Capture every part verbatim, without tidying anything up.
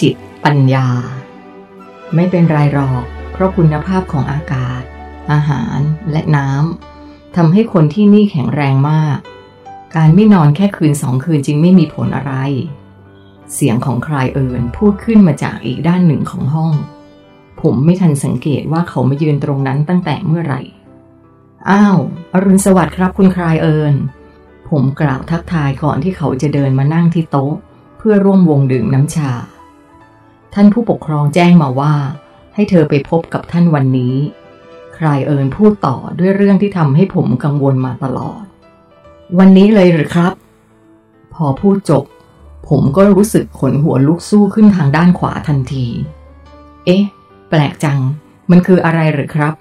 จิตปัญญาไม่เป็นไรหรอกเพราะคุณภาพของอากาศอาหารและน้ำทำให้คนที่นี่แข็งแรงมากการไม่นอนแค่คืนสองคืนจึงไม่มีผลอะไรเสียงของใครเอ่ยพูดขึ้นมาจากอีกด้านหนึ่งของห้องผมไม่ทันสังเกตว่าเขามายืนตรงนั้นตั้งแต่เมื่อไหร่อ้าวอรุณสวัสดิ์ครับคุณคลายเอิญผมกล่าวทักทายก่อนที่เขาจะเดินมานั่งที่โต๊ะเพื่อร่วมวงดื่มน้ำชาท่านผู้ปกครองแจ้งมาว่าให้เธอไปพบกับท่านวันนี้คลายเอิญพูดต่อด้วยเรื่องที่ทำให้ผมกังวลมาตลอดวันนี้เลยหรือครับพอพูดจบผมก็รู้สึกขนหัวลุกสู้ขึ้นทางด้านขวาทันทีเอ๊ะแปลกจังมันคืออะไรหรือครับ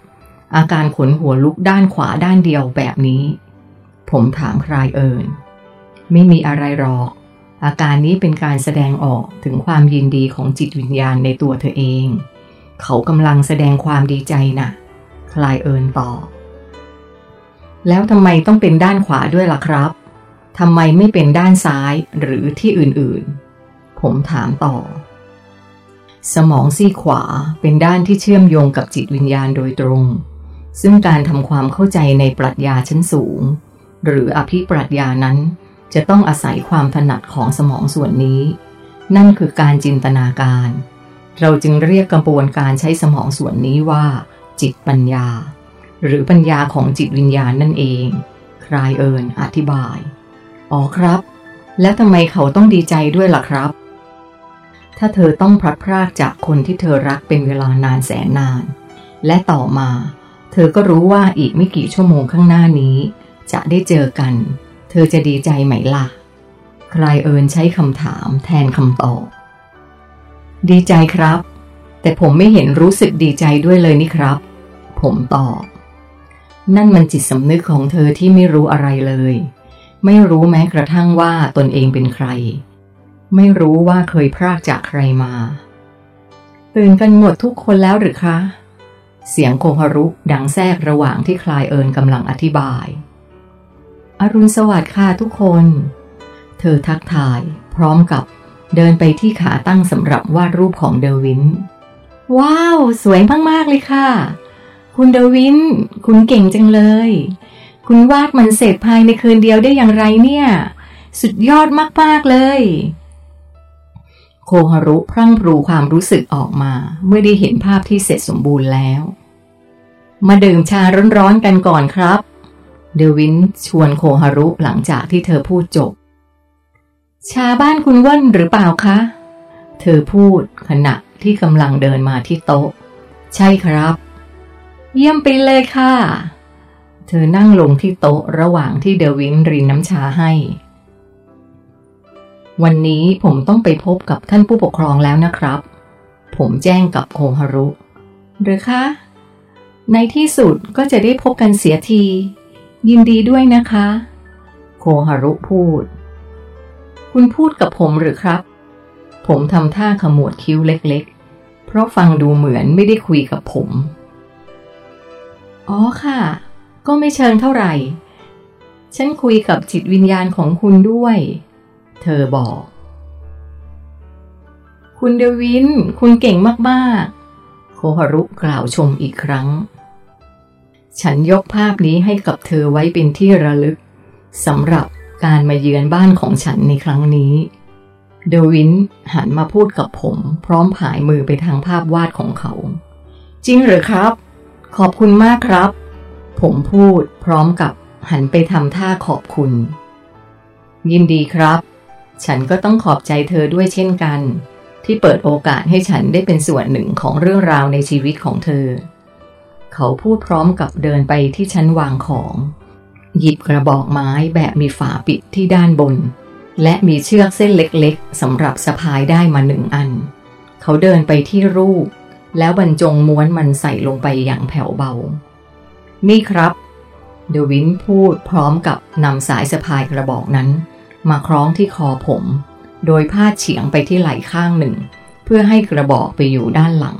อาการขนหัวลุกด้านขวาด้านเดียวแบบนี้ผมถามคลายเอิญไม่มีอะไรหรอกอาการนี้เป็นการแสดงออกถึงความยินดีของจิตวิญญาณในตัวเธอเองเขากำลังแสดงความดีใจน่ะคลายเอิญตอบแล้วทำไมต้องเป็นด้านขวาด้วยล่ะครับทำไมไม่เป็นด้านซ้ายหรือที่อื่นๆผมถามต่อสมองซีขวาเป็นด้านที่เชื่อมโยงกับจิตวิญญาณโดยตรงซึ่งการทำความเข้าใจในปรัชญาชั้นสูงหรืออภิปรัชญานั้นจะต้องอาศัยความถนัดของสมองส่วนนี้นั่นคือการจินตนาการเราจึงเรียกกระบวนการใช้สมองส่วนนี้ว่าจิตปัญญาหรือปัญญาของจิตวิญญาณนั่นเองคลายเอิญอธิบายอ๋อครับแล้วทำไมเขาต้องดีใจด้วยล่ะครับถ้าเธอต้องพลัดพรากจากคนที่เธอรักเป็นเวลานานแสนนานและต่อมาเธอก็รู้ว่าอีกไม่กี่ชั่วโมงข้างหน้านี้จะได้เจอกันเธอจะดีใจไหมล่ะคลายเอิญใช้คำถามแทนคำตอบดีใจครับแต่ผมไม่เห็นรู้สึกดีใจด้วยเลยนี่ครับผมตอบนั่นมันจิตสำนึกของเธอที่ไม่รู้อะไรเลยไม่รู้แม้กระทั่งว่าตนเองเป็นใครไม่รู้ว่าเคยพรากจากใครมาตื่นกันหมดทุกคนแล้วหรือคะเสียงโคฮารุดังแทรกระหว่างที่คลายเอิญกำลังอธิบายอรุณสวัสดิ์ค่ะทุกคนเธอทักทายพร้อมกับเดินไปที่ขาตั้งสำหรับวาดรูปของเดอวินว้าวสวยมากๆเลยค่ะคุณเดอวินคุณเก่งจังเลยคุณวาดมันเสร็จภายในคืนเดียวได้อย่างไรเนี่ยสุดยอดมากๆเลยโคฮารุพรั่งพรูความรู้สึกออกมาเมื่อได้เห็นภาพที่เสร็จสมบูรณ์แล้วมาดื่มชาร้อนๆกันก่อนครับเดวินชวนโคฮารุหลังจากที่เธอพูดจบชาบ้านคุณว่นหรือเปล่าคะเธอพูดขณะที่กำลังเดินมาที่โต๊ะใช่ครับเยี่ยมไปเลยค่ะเธอนั่งลงที่โต๊ะระหว่างที่เดวินรินน้ำชาให้วันนี้ผมต้องไปพบกับท่านผู้ปกครองแล้วนะครับผมแจ้งกับโคฮารุหรือคะในที่สุดก็จะได้พบกันเสียทียินดีด้วยนะคะโคฮารุพูดคุณพูดกับผมหรือครับผมทำท่าขมวดคิ้วเล็กๆเพราะฟังดูเหมือนไม่ได้คุยกับผมอ๋อค่ะก็ไม่เชิงเท่าไหร่ฉันคุยกับจิตวิญญาณของคุณด้วยเธอบอกคุณเดวินคุณเก่งมากๆโคฮารุกล่าวชมอีกครั้งฉันยกภาพนี้ให้กับเธอไว้เป็นที่ระลึกสำหรับการมาเยือนบ้านของฉันในครั้งนี้เดวินหันมาพูดกับผมพร้อมผายมือไปทางภาพวาดของเขาจริงหรือครับขอบคุณมากครับผมพูดพร้อมกับหันไปทำท่าขอบคุณยินดีครับฉันก็ต้องขอบใจเธอด้วยเช่นกันที่เปิดโอกาสให้ฉันได้เป็นส่วนหนึ่งของเรื่องราวในชีวิตของเธอเขาพูดพร้อมกับเดินไปที่ชั้นวางของหยิบกระบอกไม้แบบมีฝาปิดที่ด้านบนและมีเชือกเส้นเล็กๆสำหรับสะพายได้มาหนึ่งอันเขาเดินไปที่รูปแล้วบรรจงม้วนมันใส่ลงไปอย่างแผ่วเบานี่ครับเดวินพูดพร้อมกับนำสายสะพายกระบอกนั้นมาคล้องที่คอผมโดยพาดเฉียงไปที่ไหล่ข้างหนึ่งเพื่อให้กระบอกไปอยู่ด้านหลัง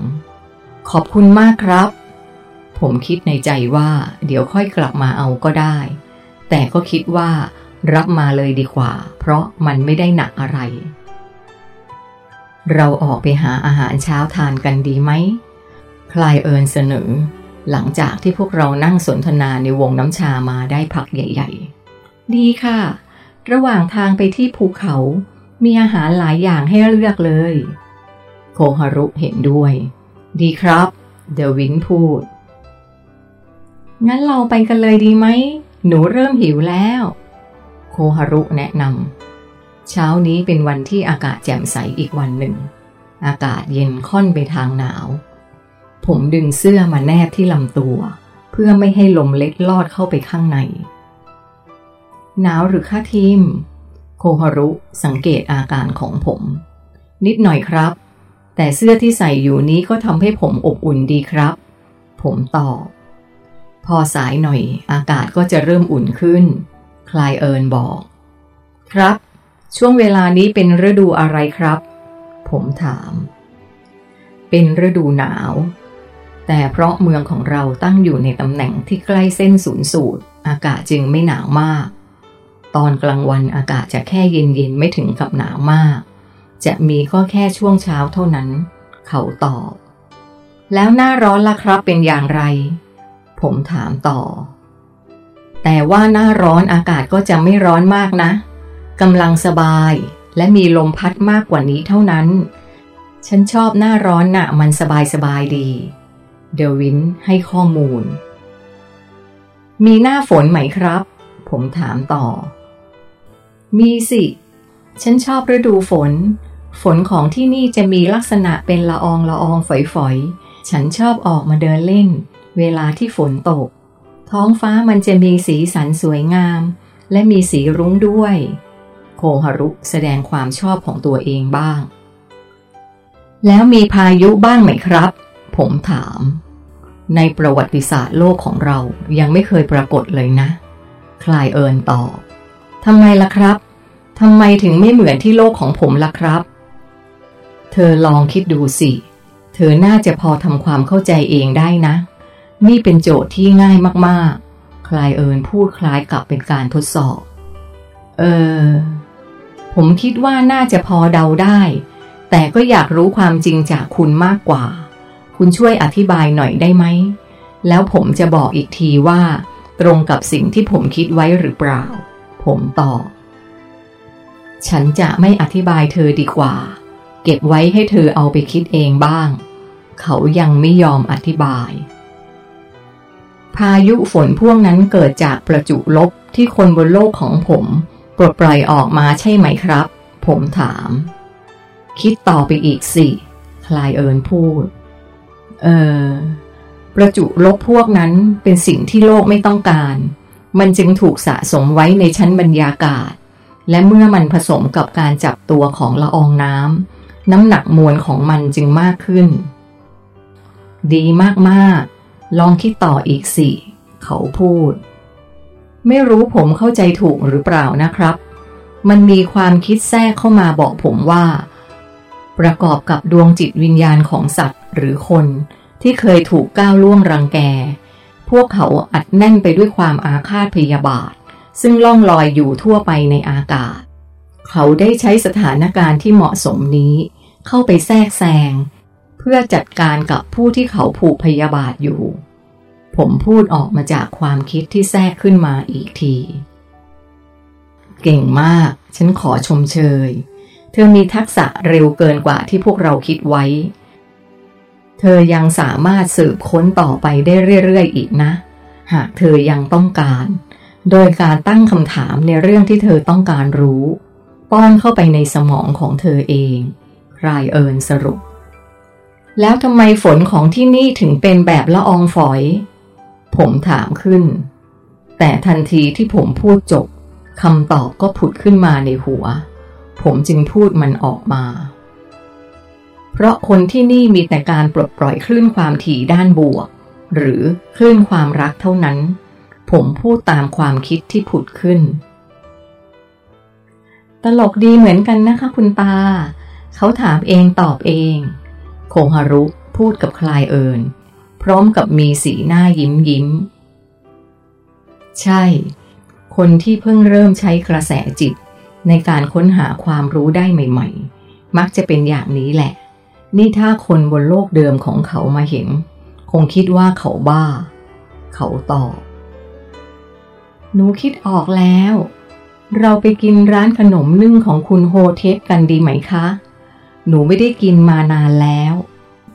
ขอบคุณมากครับผมคิดในใจว่าเดี๋ยวค่อยกลับมาเอาก็ได้แต่ก็คิดว่ารับมาเลยดีกว่าเพราะมันไม่ได้หนักอะไร เราออกไปหาอาหารเช้าทานกันดีไหมคลายเอิญเสนอหลังจากที่พวกเรานั่งสนทนาในวงน้ำชามาได้พักใหญ่ๆดีค่ะระหว่างทางไปที่ภูเขามีอาหารหลายอย่างให้เลือกเลยโคฮารุเห็นด้วยดีครับเดวินพูดงั้นเราไปกันเลยดีไหมหนูเริ่มหิวแล้วโคฮารุแนะนำเช้านี้เป็นวันที่อากาศแจ่มใสอีกวันหนึ่งอากาศเย็นค่อนไปทางหนาวผมดึงเสื้อมาแนบที่ลำตัวเพื่อไม่ให้ลมเล็ดลอดเข้าไปข้างในหนาวหรือคะทีมโคฮารุสังเกตอาการของผมนิดหน่อยครับแต่เสื้อที่ใส่อยู่นี้ก็ทำให้ผมอบอุ่นดีครับผมตอบพอสายหน่อยอากาศก็จะเริ่มอุ่นขึ้นคลายเอิญบอกครับช่วงเวลานี้เป็นฤดูอะไรครับผมถามเป็นฤดูหนาวแต่เพราะเมืองของเราตั้งอยู่ในตำแหน่งที่ใกล้เส้นศูนย์สูตรอากาศจึงไม่หนาวมากตอนกลางวันอากาศจะแค่เย็นๆไม่ถึงกับหนาวมากจะมีก็แค่ช่วงเช้าเท่านั้นเขาตอบแล้วหน้าร้อนล่ะครับเป็นอย่างไรผมถามต่อแต่ว่าหน้าร้อนอากาศก็จะไม่ร้อนมากนะกำลังสบายและมีลมพัดมากกว่านี้เท่านั้นฉันชอบหน้าร้อนน่ะมันสบายสบายดีเดวินให้ข้อมูลมีหน้าฝนไหมครับผมถามต่อมีสิฉันชอบฤดูฝนฝนของที่นี่จะมีลักษณะเป็นละอองละอองฝอยๆฉันชอบออกมาเดินเล่นเวลาที่ฝนตกท้องฟ้ามันจะมีสีสันสวยงามและมีสีรุ้งด้วยโคฮารุแสดงความชอบของตัวเองบ้างแล้วมีพายุบ้างไหมครับผมถามในประวัติศาสตร์โลกของเรายังไม่เคยปรากฏเลยนะคลายเอิญตอบทำไมล่ะครับทำไมถึงไม่เหมือนที่โลกของผมล่ะครับเธอลองคิดดูสิเธอน่าจะพอทำความเข้าใจเองได้นะนี่เป็นโจทย์ที่ง่ายมากๆคลายเอิญพูดคล้ายกับเป็นการทดสอบเออผมคิดว่าน่าจะพอเดาได้แต่ก็อยากรู้ความจริงจากคุณมากกว่าคุณช่วยอธิบายหน่อยได้ไหมแล้วผมจะบอกอีกทีว่าตรงกับสิ่งที่ผมคิดไว้หรือเปล่าผมตอบฉันจะไม่อธิบายเธอดีกว่าเก็บไว้ให้เธอเอาไปคิดเองบ้างเขายังไม่ยอมอธิบายพายุฝนพวกนั้นเกิดจากประจุลบที่คนบนโลกของผมปลดปล่อยออกมาใช่ไหมครับผมถามคิดต่อไปอีกสิคลายเอิญพูดเออประจุลบพวกนั้นเป็นสิ่งที่โลกไม่ต้องการมันจึงถูกสะสมไว้ในชั้นบรรยากาศและเมื่อมันผสมกับการจับตัวของละอองน้ำน้ำหนักมวลของมันจึงมากขึ้นดีมากๆลองคิดต่ออีกสิเขาพูดไม่รู้ผมเข้าใจถูกหรือเปล่านะครับมันมีความคิดแทรกเข้ามาบอกผมว่าประกอบกับดวงจิตวิญญาณของสัตว์หรือคนที่เคยถูกก้าวล่วงรังแกพวกเขาอัดแน่นไปด้วยความอาฆาตพยาบาทซึ่งล่องลอยอยู่ทั่วไปในอากาศเขาได้ใช้สถานการณ์ที่เหมาะสมนี้เข้าไปแทรกแซงเพื่อจัดการกับผู้ที่เขาผูกพยาบาทอยู่ผมพูดออกมาจากความคิดที่แทรกขึ้นมาอีกทีเก่งมากฉันขอชมเชยเธอมีทักษะเร็วเกินกว่าที่พวกเราคิดไว้เธอยังสามารถสืบค้นต่อไปได้เรื่อยๆอีกนะหากเธอยังต้องการโดยการตั้งคำถามในเรื่องที่เธอต้องการรู้ป้อนเข้าไปในสมองของเธอเองคลายเอิญสรุปแล้วทำไมฝนของที่นี่ถึงเป็นแบบละอองฝอยผมถามขึ้นแต่ทันทีที่ผมพูดจบคำตอบก็ผุดขึ้นมาในหัวผมจึงพูดมันออกมาเพราะคนที่นี่มีแต่การปลดปล่อยคลื่นความถี่ด้านบวกหรือคลื่นความรักเท่านั้นผมพูดตามความคิดที่ผุดขึ้นตลกดีเหมือนกันนะคะคุณตาเขาถามเองตอบเองโคฮารุพูดกับคลายเอิญพร้อมกับมีสีหน้ายิ้มยิ้มใช่คนที่เพิ่งเริ่มใช้กระแสจิตในการค้นหาความรู้ได้ใหม่ๆ มักจะเป็นอย่างนี้แหละนี่ถ้าคนบนโลกเดิมของเขามาเห็นคงคิดว่าเขาบ้าเขาตอบหนูคิดออกแล้วเราไปกินร้านขนมนึ่งของคุณโฮเทปกันดีไหมคะหนูไม่ได้กินมานานแล้ว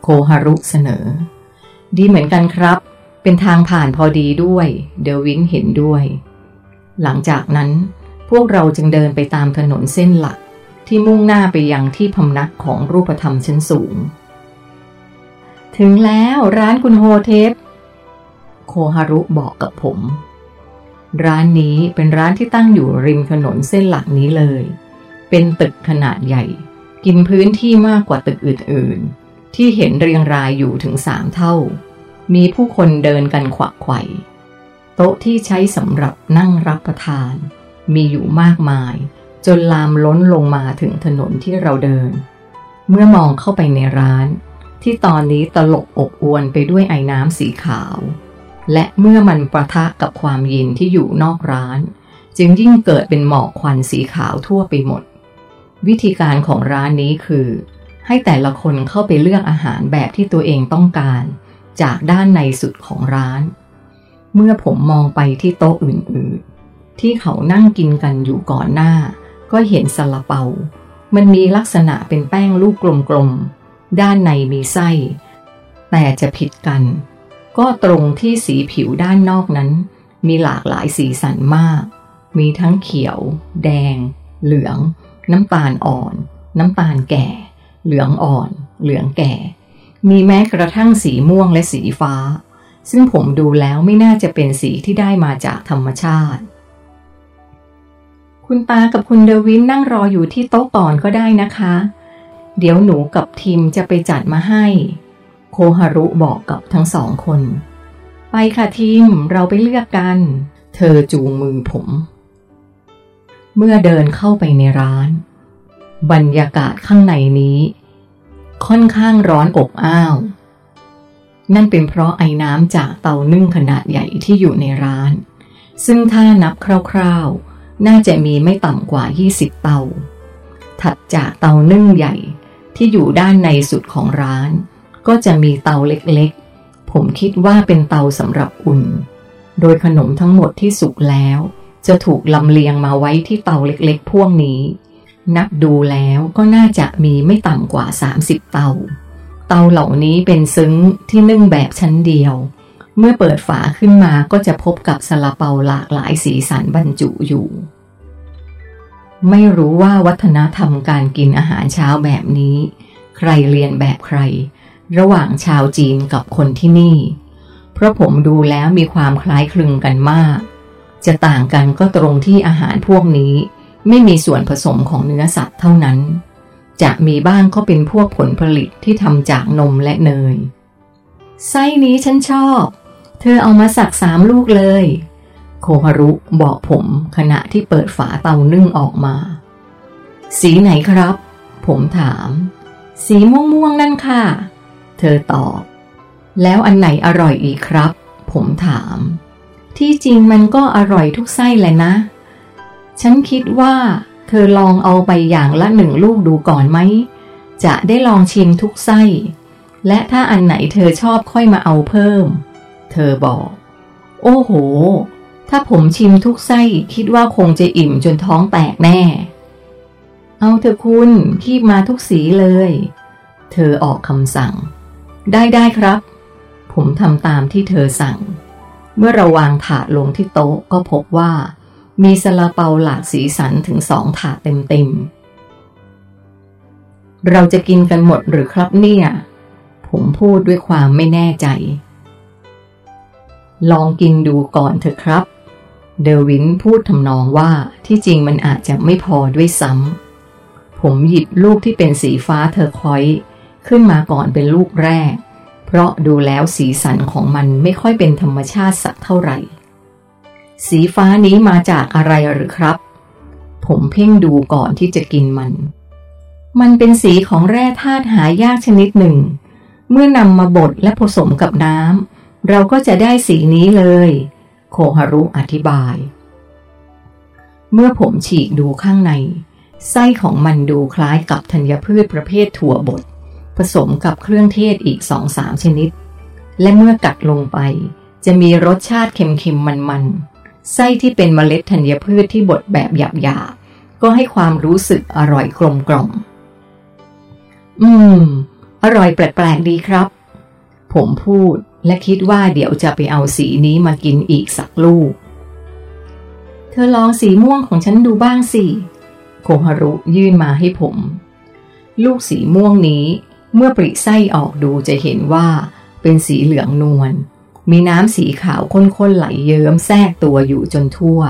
โคฮารุเสนอดีเหมือนกันครับเป็นทางผ่านพอดีด้วยเดวินเห็นด้วยหลังจากนั้นพวกเราจึงเดินไปตามถนนเส้นหลักที่มุ่งหน้าไปยังที่พำนักของรูปธรรมชั้นสูงถึงแล้วร้านคุณโฮเทปโคฮารุบอกกับผมร้านนี้เป็นร้านที่ตั้งอยู่ริมถนนเส้นหลักนี้เลยเป็นตึกขนาดใหญ่กินพื้นที่มากกว่าตึกอื่นๆที่เห็นเรียงรายอยู่ถึงสามเท่ามีผู้คนเดินกันขวักไขว่โต๊ะที่ใช้สำหรับนั่งรับประทานมีอยู่มากมายจนลามล้นลงมาถึงถนนที่เราเดินเมื่อมองเข้าไปในร้านที่ตอนนี้ตลบอบอวลไปด้วยไอ้น้ำสีขาวและเมื่อมันประทะกับความเย็นที่อยู่นอกร้านจึงยิ่งเกิดเป็นหมอกควันสีขาวทั่วไปหมดวิธีการของร้านนี้คือให้แต่ละคนเข้าไปเลือกอาหารแบบที่ตัวเองต้องการจากด้านในสุดของร้านเมื่อผมมองไปที่โต๊ะอื่นๆที่เขานั่งกินกันอยู่ก่อนหน้าก็เห็นซาลาเปามันมีลักษณะเป็นแป้งลูกกลมๆด้านในมีไส้แต่จะผิดกันก็ตรงที่สีผิวด้านนอกนั้นมีหลากหลายสีสันมากมีทั้งเขียวแดงเหลืองน้ำตาลอ่อนน้ำตาลแก่เหลืองอ่อนเหลืองแก่มีแม้กระทั่งสีม่วงและสีฟ้าซึ่งผมดูแล้วไม่น่าจะเป็นสีที่ได้มาจากธรรมชาติคุณตากับคุณเดวินนั่งรออยู่ที่โต๊ะก่อนก็ได้นะคะเดี๋ยวหนูกับทีมจะไปจัดมาให้โคฮารุบอกกับทั้งสองคนไปค่ะทีมเราไปเลือกกันเธอจูงมือผมเมื่อเดินเข้าไปในร้านบรรยากาศข้างในนี้ค่อนข้างร้อนอบอ้าวนั่นเป็นเพราะไอน้ำจากเตานึ่งขนาดใหญ่ที่อยู่ในร้านซึ่งถ้านับคร่าวๆน่าจะมีไม่ต่ำกว่ายี่สิบเตาถัดจากเตานึ่งใหญ่ที่อยู่ด้านในสุดของร้านก็จะมีเตาเล็กๆผมคิดว่าเป็นเตาสำหรับอุ่นโดยขนมทั้งหมดที่สุกแล้วจะถูกลำเลียงมาไว้ที่เตาเล็กๆพวกนี้นับดูแล้วก็น่าจะมีไม่ต่ำกว่าสามสิบเตาเตาเหล่านี้เป็นซึ้งที่นึ่งแบบชั้นเดียวเมื่อเปิดฝาขึ้นมาก็จะพบกับซาลาเปาหลากหลายสีสันบรรจุอยู่ไม่รู้ว่าวัฒนธรรมการกินอาหารเช้าแบบนี้ใครเรียนแบบใครระหว่างชาวจีนกับคนที่นี่เพราะผมดูแล้วมีความคล้ายคลึงกันมากจะต่างกันก็ตรงที่อาหารพวกนี้ไม่มีส่วนผสมของเนื้อสัตว์เท่านั้นจะมีบ้างก็เป็นพวกผลผลิตที่ทำจากนมและเนยไส้นี้ฉันชอบเธอเอามาสักสามลูกเลยโคฮารุบอกผมขณะที่เปิดฝาเตานึ่งออกมาสีไหนครับผมถามสีม่วงๆนั่นค่ะเธอตอบแล้วอันไหนอร่อยอีกครับผมถามที่จริงมันก็อร่อยทุกไส้แหละนะฉันคิดว่าเธอลองเอาไปอย่างละหนึ่งลูกดูก่อนไหมจะได้ลองชิมทุกไส้และถ้าอันไหนเธอชอบค่อยมาเอาเพิ่มเธอบอกโอ้โหถ้าผมชิมทุกไส้คิดว่าคงจะอิ่มจนท้องแตกแน่เอาเถอะคุณคีบมาทุกสีเลยเธอออกคำสั่งได้ได้ครับผมทำตามที่เธอสั่งเมื่อเราวางถาดลงที่โต๊ะก็พบว่ามีซาลาเปาหลากสีสันถึงสองถาดเต็มๆเราจะกินกันหมดหรือครับเนี่ยผมพูดด้วยความไม่แน่ใจลองกินดูก่อนเถอะครับเดวินพูดทำนองว่าที่จริงมันอาจจะไม่พอด้วยซ้ำผมหยิบลูกที่เป็นสีฟ้าเทอร์ควอยซ์ขึ้นมาก่อนเป็นลูกแรกเพราะดูแล้วสีสันของมันไม่ค่อยเป็นธรรมชาติสักเท่าไหร่สีฟ้านี้มาจากอะไรหรือครับผมเพ่งดูก่อนที่จะกินมันมันเป็นสีของแร่ธาตุหายากชนิดหนึ่งเมื่อนำมาบดและผสมกับน้ำเราก็จะได้สีนี้เลยโคฮารุอธิบายเมื่อผมฉีกดูข้างใน ไส้ของมันดูคล้ายกับธัญพืชประเภทถั่วบดผสมกับเครื่องเทศอีก สองสาม ชนิดและเมื่อกัดลงไปจะมีรสชาติเค็มๆมันๆไส้ที่เป็นเมล็ดธัญพืชที่บดแบบหยาบๆก็ให้ความรู้สึกอร่อยกลมกล่อมอืมอร่อยแปลกๆดีครับผมพูดและคิดว่าเดี๋ยวจะไปเอาสีนี้มากินอีกสักลูกเธอลองสีม่วงของฉันดูบ้างสิโคฮารุยื่นมาให้ผมลูกสีม่วงนี้เมื่อปริไส้ออกดูจะเห็นว่าเป็นสีเหลืองนวลมีน้ำสีขาวข้นๆไหลเยิ้มแทรกตัวอยู่จนทั่ว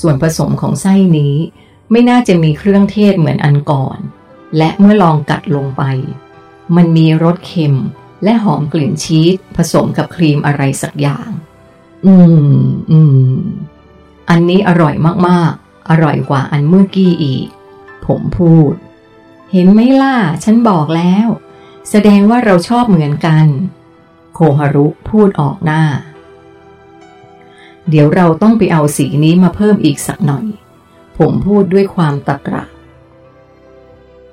ส่วนผสมของไส้นี้ไม่น่าจะมีเครื่องเทศเหมือนอันก่อนและเมื่อลองกัดลงไปมันมีรสเค็มและหอมกลิ่นชีสผสมกับครีมอะไรสักอย่างอืมอืมอันนี้อร่อยมากๆอร่อยกว่าอันเมื่อกี้อีกผมพูดเห็นไหมล่ะฉันบอกแล้วแสดงว่าเราชอบเหมือนกันโคฮารุพูดออกหน้าเดี๋ยวเราต้องไปเอาสีนี้มาเพิ่มอีกสักหน่อยผมพูดด้วยความตะกระ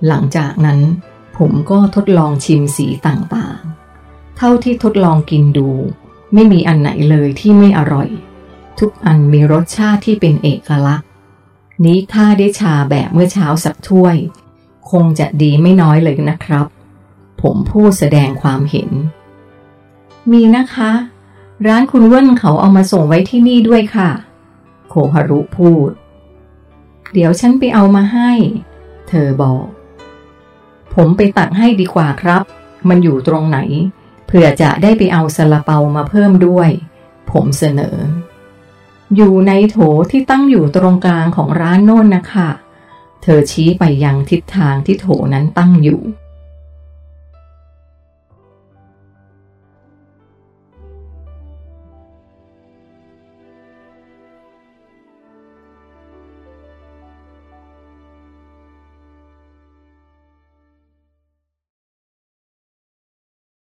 หลังจากนั้นผมก็ทดลองชิมสีต่างๆเท่าที่ทดลองกินดูไม่มีอันไหนเลยที่ไม่อร่อยทุกอันมีรสชาติที่เป็นเอกลักษณ์นี้ถ้าได้ชาแบบเมื่อเช้าสักถ้วยคงจะดีไม่น้อยเลยนะครับผมพูดแสดงความเห็นมีนะคะร้านคุณเว่นเขาเอามาส่งไว้ที่นี่ด้วยค่ะโคฮารุพูดเดี๋ยวฉันไปเอามาให้เธอบอกผมไปตักให้ดีกว่าครับมันอยู่ตรงไหนเผื่อจะได้ไปเอาซาลาเปามาเพิ่มด้วยผมเสนออยู่ในโถที่ตั้งอยู่ตรงกลางของร้านโน่นนะคะเธอชี้ไปยังทิศทางที่โถนั้นตั้งอยู่